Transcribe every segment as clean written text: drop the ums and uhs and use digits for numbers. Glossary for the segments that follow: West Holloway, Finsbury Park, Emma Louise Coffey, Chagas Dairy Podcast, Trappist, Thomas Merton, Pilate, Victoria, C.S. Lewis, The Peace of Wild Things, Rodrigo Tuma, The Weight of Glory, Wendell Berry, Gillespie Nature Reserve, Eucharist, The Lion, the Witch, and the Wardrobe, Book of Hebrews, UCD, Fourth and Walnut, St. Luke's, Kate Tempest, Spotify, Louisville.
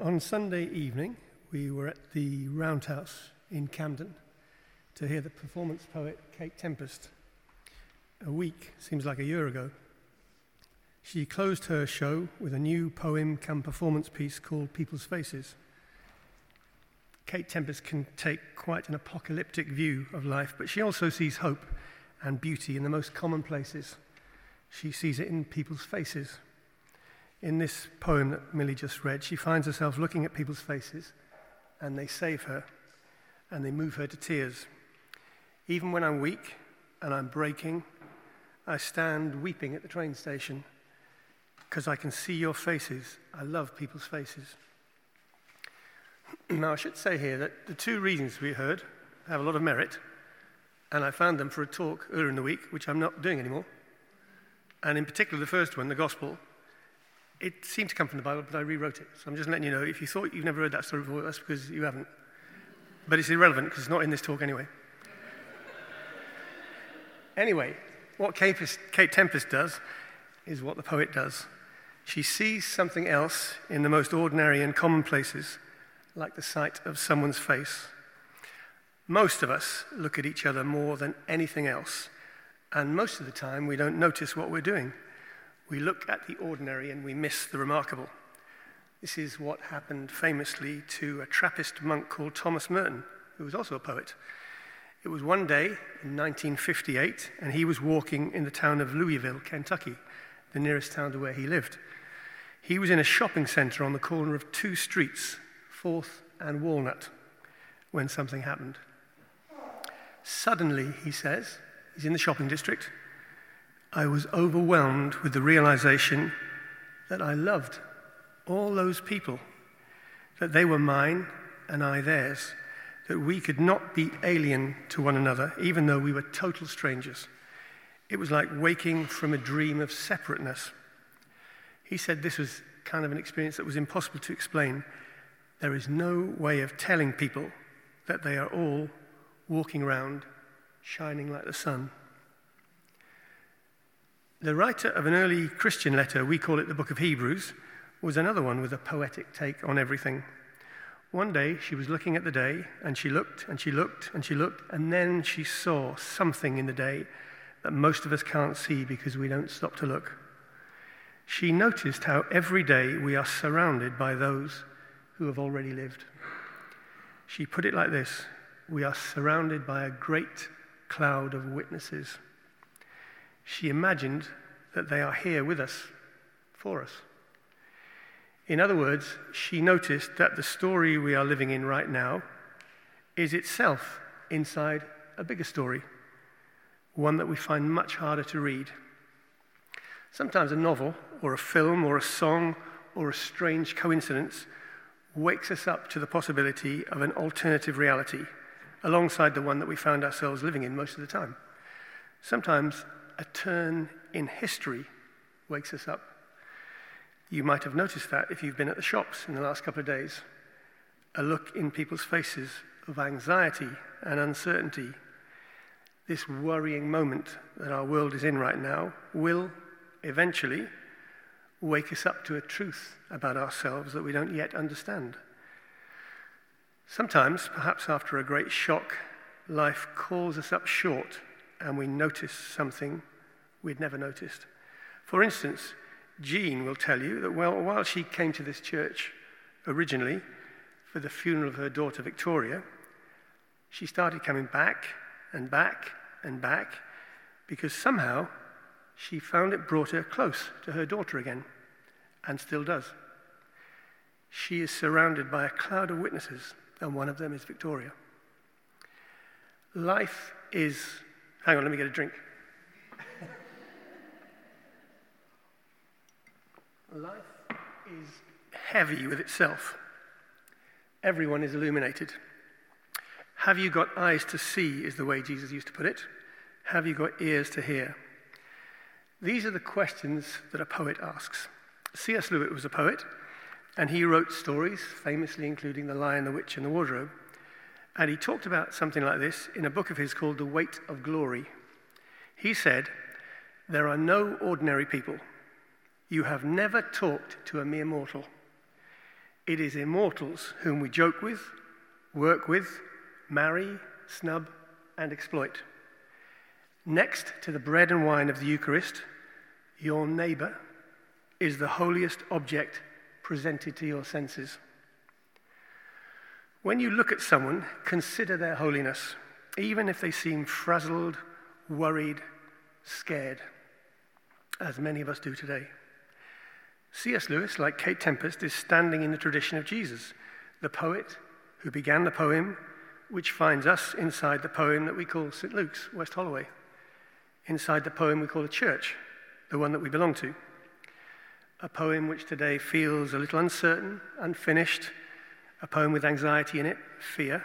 on Sunday evening, we were at the Roundhouse in Camden to hear the performance poet Kate Tempest. A week, seems like a year ago, she closed her show with a new poem come performance piece called People's Faces. Kate Tempest can take quite an apocalyptic view of life, but she also sees hope and beauty in the most common places. She sees it in people's faces. In this poem that Millie just read, she finds herself looking at people's faces, and they save her, and they move her to tears. Even when I'm weak and I'm breaking, I stand weeping at the train station, because I can see your faces. I love people's faces. Now, I should say here that the two readings we heard have a lot of merit, and I found them for a talk earlier in the week, which I'm not doing anymore. And in particular, the first one, the Gospel, it seemed to come from the Bible, but I rewrote it. So I'm just letting you know, if you thought you've never heard that story before, that's because you haven't. But it's irrelevant, because it's not in this talk anyway. Anyway, what Kate Tempest does is what the poet does. She sees something else in the most ordinary and common places, like the sight of someone's face. Most of us look at each other more than anything else, and most of the time we don't notice what we're doing. We look at the ordinary and we miss the remarkable. This is what happened famously to a Trappist monk called Thomas Merton, who was also a poet. It was one day in 1958, and he was walking in the town of Louisville, Kentucky, the nearest town to where he lived. He was in a shopping center on the corner of two streets, Fourth and Walnut, when something happened. Suddenly, he says, he's in the shopping district, I was overwhelmed with the realization that I loved all those people, that they were mine and I theirs, that we could not be alien to one another, even though we were total strangers. It was like waking from a dream of separateness. He said this was kind of an experience that was impossible to explain. There is no way of telling people that they are all walking around, shining like the sun. The writer of an early Christian letter, we call it the Book of Hebrews, was another one with a poetic take on everything. One day, she was looking at the day, and she looked, and she looked, and she looked, and then she saw something in the day that most of us can't see because we don't stop to look. She noticed how every day we are surrounded by those who have already lived. She put it like this: we are surrounded by a great cloud of witnesses. She imagined that they are here with us, for us. In other words, she noticed that the story we are living in right now is itself inside a bigger story, one that we find much harder to read. Sometimes a novel, or a film, or a song, or a strange coincidence wakes us up to the possibility of an alternative reality alongside the one that we found ourselves living in most of the time. Sometimes a turn in history wakes us up. You might have noticed that if you've been at the shops in the last couple of days. A look in people's faces of anxiety and uncertainty. This worrying moment that our world is in right now will eventually wake us up to a truth about ourselves that we don't yet understand. Sometimes, perhaps after a great shock, life calls us up short and we notice something we'd never noticed. For instance, Jean will tell you that while she came to this church originally for the funeral of her daughter Victoria, she started coming back and back and back because somehow she found it brought her close to her daughter again, and still does. She is surrounded by a cloud of witnesses, and one of them is Victoria. Life is... Hang on, let me get a drink. Life is heavy with itself. Everyone is illuminated. Have you got eyes to see, is the way Jesus used to put it. Have you got ears to hear? These are the questions that a poet asks. C.S. Lewis was a poet, and he wrote stories, famously including The Lion, the Witch, and the Wardrobe. And he talked about something like this in a book of his called The Weight of Glory. He said, "There are no ordinary people. You have never talked to a mere mortal. It is immortals whom we joke with, work with, marry, snub, and exploit. Next to the bread and wine of the Eucharist, your neighbor is the holiest object presented to your senses. When you look at someone, consider their holiness, even if they seem frazzled, worried, scared, as many of us do today. C.S. Lewis, like Kate Tempest, is standing in the tradition of Jesus, the poet who began the poem, which finds us inside the poem that we call St. Luke's, West Holloway, inside the poem we call the church, the one that we belong to, a poem which today feels a little uncertain, unfinished, a poem with anxiety in it, fear,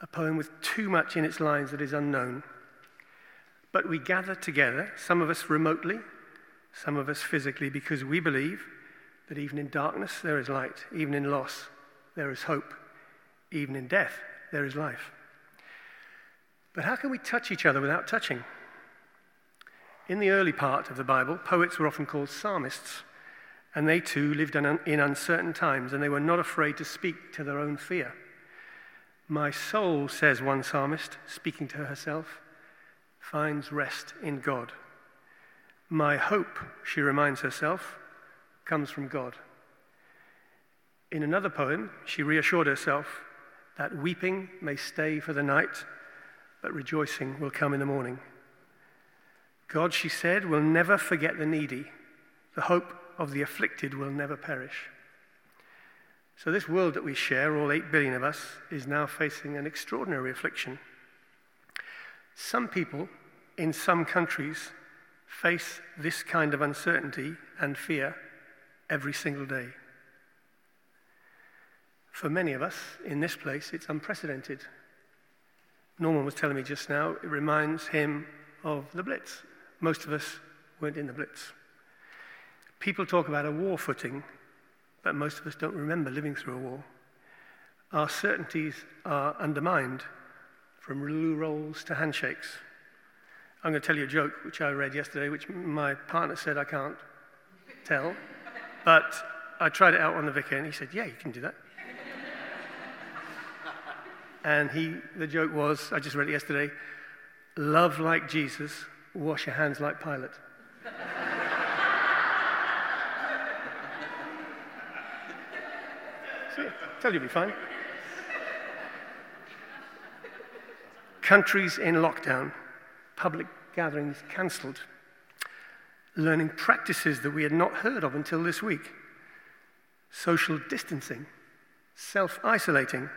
a poem with too much in its lines that is unknown. But we gather together, some of us remotely, some of us physically, because we believe that even in darkness there is light, even in loss there is hope, even in death there is life. But how can we touch each other without touching? In the early part of the Bible, poets were often called psalmists, and they too lived in uncertain times, and they were not afraid to speak to their own fear. My soul, says one psalmist, speaking to herself, finds rest in God. My hope, she reminds herself, comes from God. In another poem, she reassured herself that weeping may stay for the night, but rejoicing will come in the morning. God, she said, will never forget the needy. The hope of the afflicted will never perish. So this world that we share, all 8 billion of us, is now facing an extraordinary affliction. Some people in some countries face this kind of uncertainty and fear every single day. For many of us in this place, it's unprecedented. Norman was telling me just now, it reminds him of the Blitz. Most of us weren't in the Blitz. People talk about a war footing, but most of us don't remember living through a war. Our certainties are undermined, from loo rolls to handshakes. I'm going to tell you a joke, which I read yesterday, which my partner said I can't tell, but I tried it out on the vicar, and he said, yeah, you can do that. And the joke was, I just read it yesterday, love like Jesus, wash your hands like Pilate. Tell you it'll be fine. Countries in lockdown, public gatherings cancelled, learning practices that we had not heard of until this week, social distancing, self-isolating.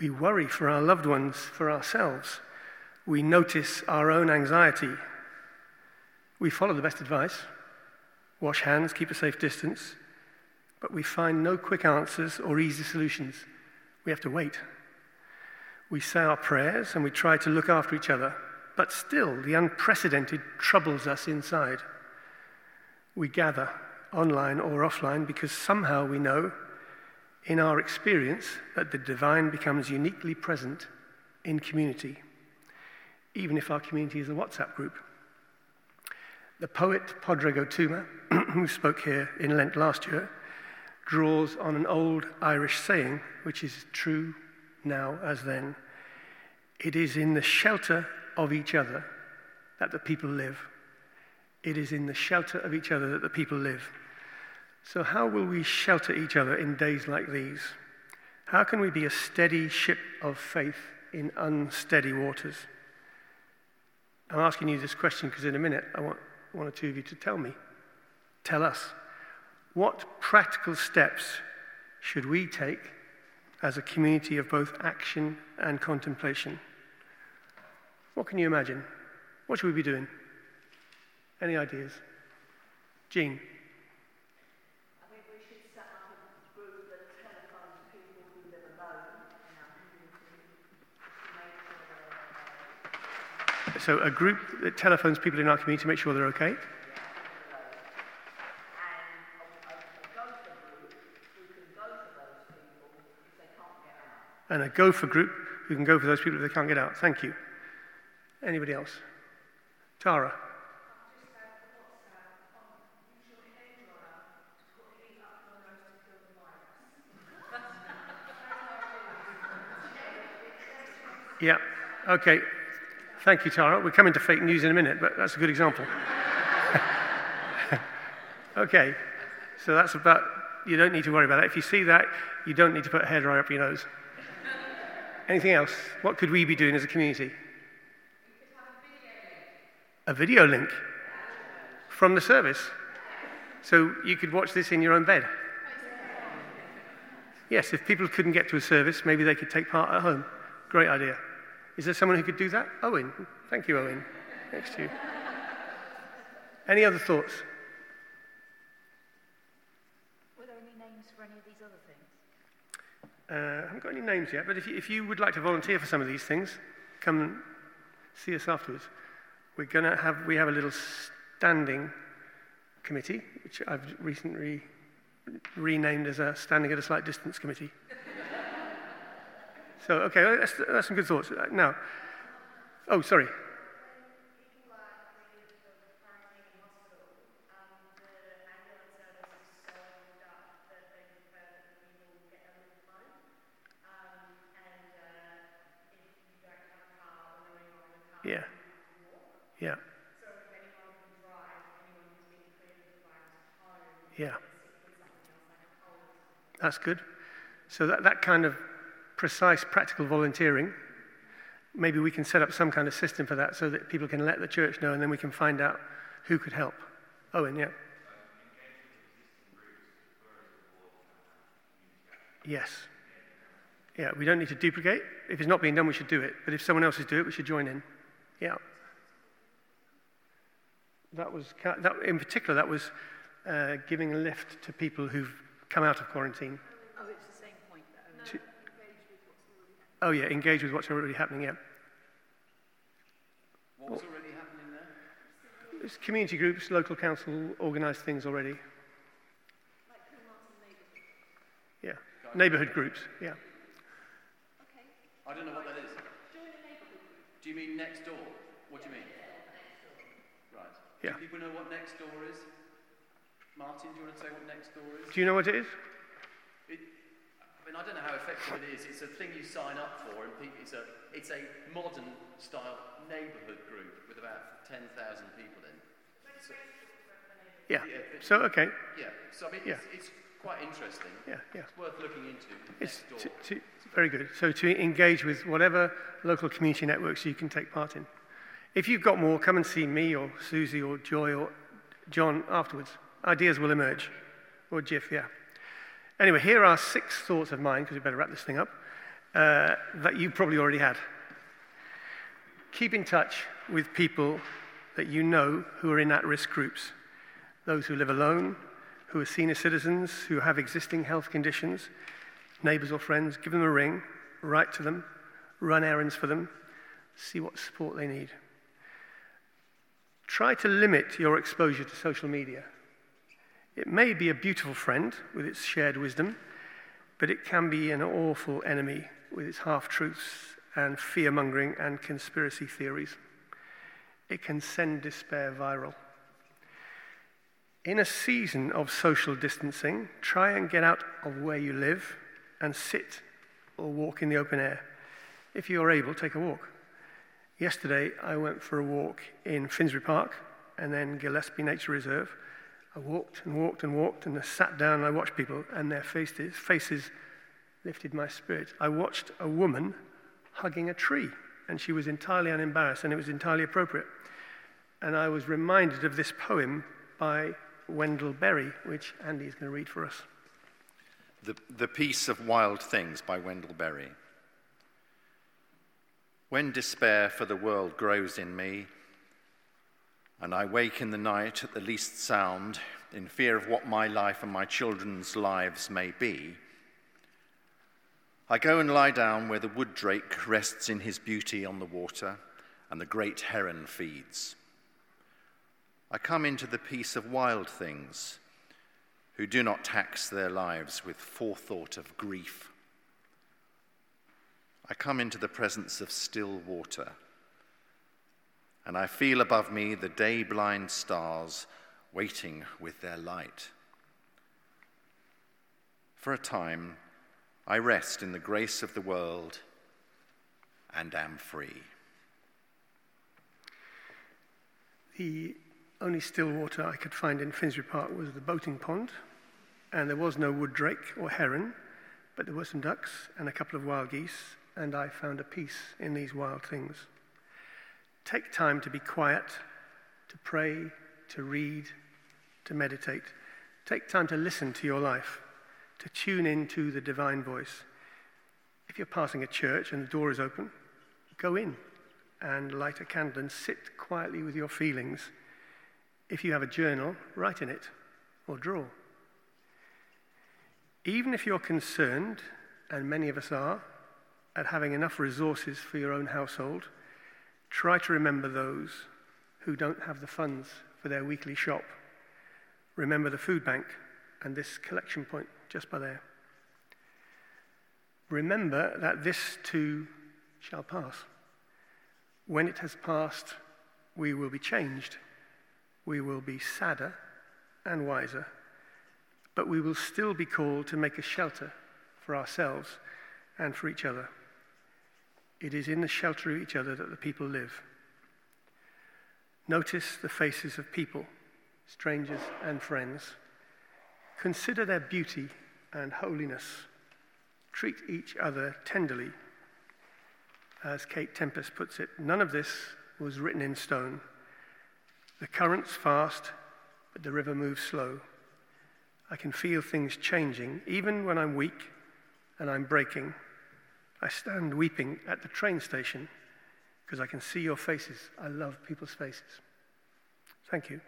We worry for our loved ones, for ourselves. We notice our own anxiety. We follow the best advice, wash hands, keep a safe distance, but we find no quick answers or easy solutions. We have to wait. We say our prayers and we try to look after each other, but still the unprecedented troubles us inside. We gather online or offline because somehow we know in our experience that the divine becomes uniquely present in community, even if our community is a WhatsApp group. The poet Rodrigo Tuma, who spoke here in Lent last year, draws on an old Irish saying, which is true now as then. It is in the shelter of each other that the people live. It is in the shelter of each other that the people live. So how will we shelter each other in days like these? How can we be a steady ship of faith in unsteady waters? I'm asking you this question because in a minute I want one or two of you to tell us, what practical steps should we take as a community of both action and contemplation? What can you imagine? What should we be doing? Any ideas? Jean? I think we should set up a group that telephone people who live alone in our community to make sure they're okay. So a group that telephones people in our community to make sure they're okay? And a gopher group who can go for those people if they can't get out. Thank you. Anybody else? Tara? Yeah, okay. Thank you, Tara. We're coming to fake news in a minute, but that's a good example. Okay, so that's about, you don't need to worry about that. If you see that, you don't need to put a hairdryer up your nose. Anything else? What could we be doing as a community? A video link from the service. So you could watch this in your own bed. Yes, if people couldn't get to a service, maybe they could take part at home. Great idea. Is there someone who could do that? Owen. Thank you, Owen. Next to you. Any other thoughts? Were there any names for any of these other things? I haven't got any names yet, but if you would like to volunteer for some of these things, come and see us afterwards. We're going to have, we have a little standing committee, which I've recently renamed as a standing at a slight distance committee. So, okay, that's some good thoughts. Now, oh, sorry. Yeah. So if anyone can drive, anyone who's been clear of the virus home. Yeah. That's good. So that kind of precise, practical volunteering, maybe we can set up some kind of system for that so that people can let the church know and then we can find out who could help. Owen, yeah. Yes. Yeah, we don't need to duplicate. If it's not being done, we should do it. But if someone else is doing it, we should join in. Yeah. That was giving a lift to people who've come out of quarantine. Oh, it's the same point. Engage with what's already happening, yeah. What was already happening there? It's community groups, local council, organised things already. Like neighbourhood. Yeah, neighbourhood groups, yeah. Okay. I don't know what that is. Join a neighbourhood group. Do you mean next door? What do you mean? Yeah. Do people know what next door is? Martin, do you want to say what next door is? Do you know what it is? I don't know how effective it is. It's a thing you sign up for, and it's a modern-style neighbourhood group with about 10,000 people in. So, okay. Yeah. So it's quite interesting. Yeah. It's worth looking into. It's next door. Very good. So to engage with whatever local community networks you can take part in. If you've got more, come and see me or Susie or Joy or John afterwards. Ideas will emerge. Or Jiff, yeah. Anyway, here are 6 thoughts of mine, because we better wrap this thing up, that you probably already had. Keep in touch with people that you know who are in at-risk groups. Those who live alone, who are senior citizens, who have existing health conditions, neighbours or friends. Give them a ring, write to them, run errands for them, see what support they need. Try to limit your exposure to social media. It may be a beautiful friend with its shared wisdom, but it can be an awful enemy with its half-truths and fear-mongering and conspiracy theories. It can send despair viral. In a season of social distancing, try and get out of where you live and sit or walk in the open air. If you are able, take a walk. Yesterday, I went for a walk in Finsbury Park and then Gillespie Nature Reserve. I walked and I sat down and I watched people and their faces lifted my spirit. I watched a woman hugging a tree and she was entirely unembarrassed and it was entirely appropriate. And I was reminded of this poem by Wendell Berry, which Andy is going to read for us. The Peace of Wild Things by Wendell Berry. When despair for the world grows in me, and I wake in the night at the least sound, in fear of what my life and my children's lives may be, I go and lie down where the wood drake rests in his beauty on the water, and the great heron feeds. I come into the peace of wild things, who do not tax their lives with forethought of grief. I come into the presence of still water, and I feel above me the day-blind stars waiting with their light. For a time, I rest in the grace of the world and am free. The only still water I could find in Finsbury Park was the boating pond, and there was no wood drake or heron, but there were some ducks and a couple of wild geese, and I found a peace in these wild things. Take time to be quiet, to pray, to read, to meditate. Take time to listen to your life, to tune into the divine voice. If you're passing a church and the door is open, go in and light a candle and sit quietly with your feelings. If you have a journal, write in it or draw. Even if you're concerned, and many of us are, at having enough resources for your own household, try to remember those who don't have the funds for their weekly shop. Remember the food bank and this collection point just by there. Remember that this too shall pass. When it has passed, we will be changed. We will be sadder and wiser, but we will still be called to make a shelter for ourselves and for each other. It is in the shelter of each other that the people live. Notice the faces of people, strangers and friends. Consider their beauty and holiness. Treat each other tenderly. As Kate Tempest puts it, none of this was written in stone. The current's fast, but the river moves slow. I can feel things changing, even when I'm weak and I'm breaking. I stand weeping at the train station because I can see your faces. I love people's faces. Thank you.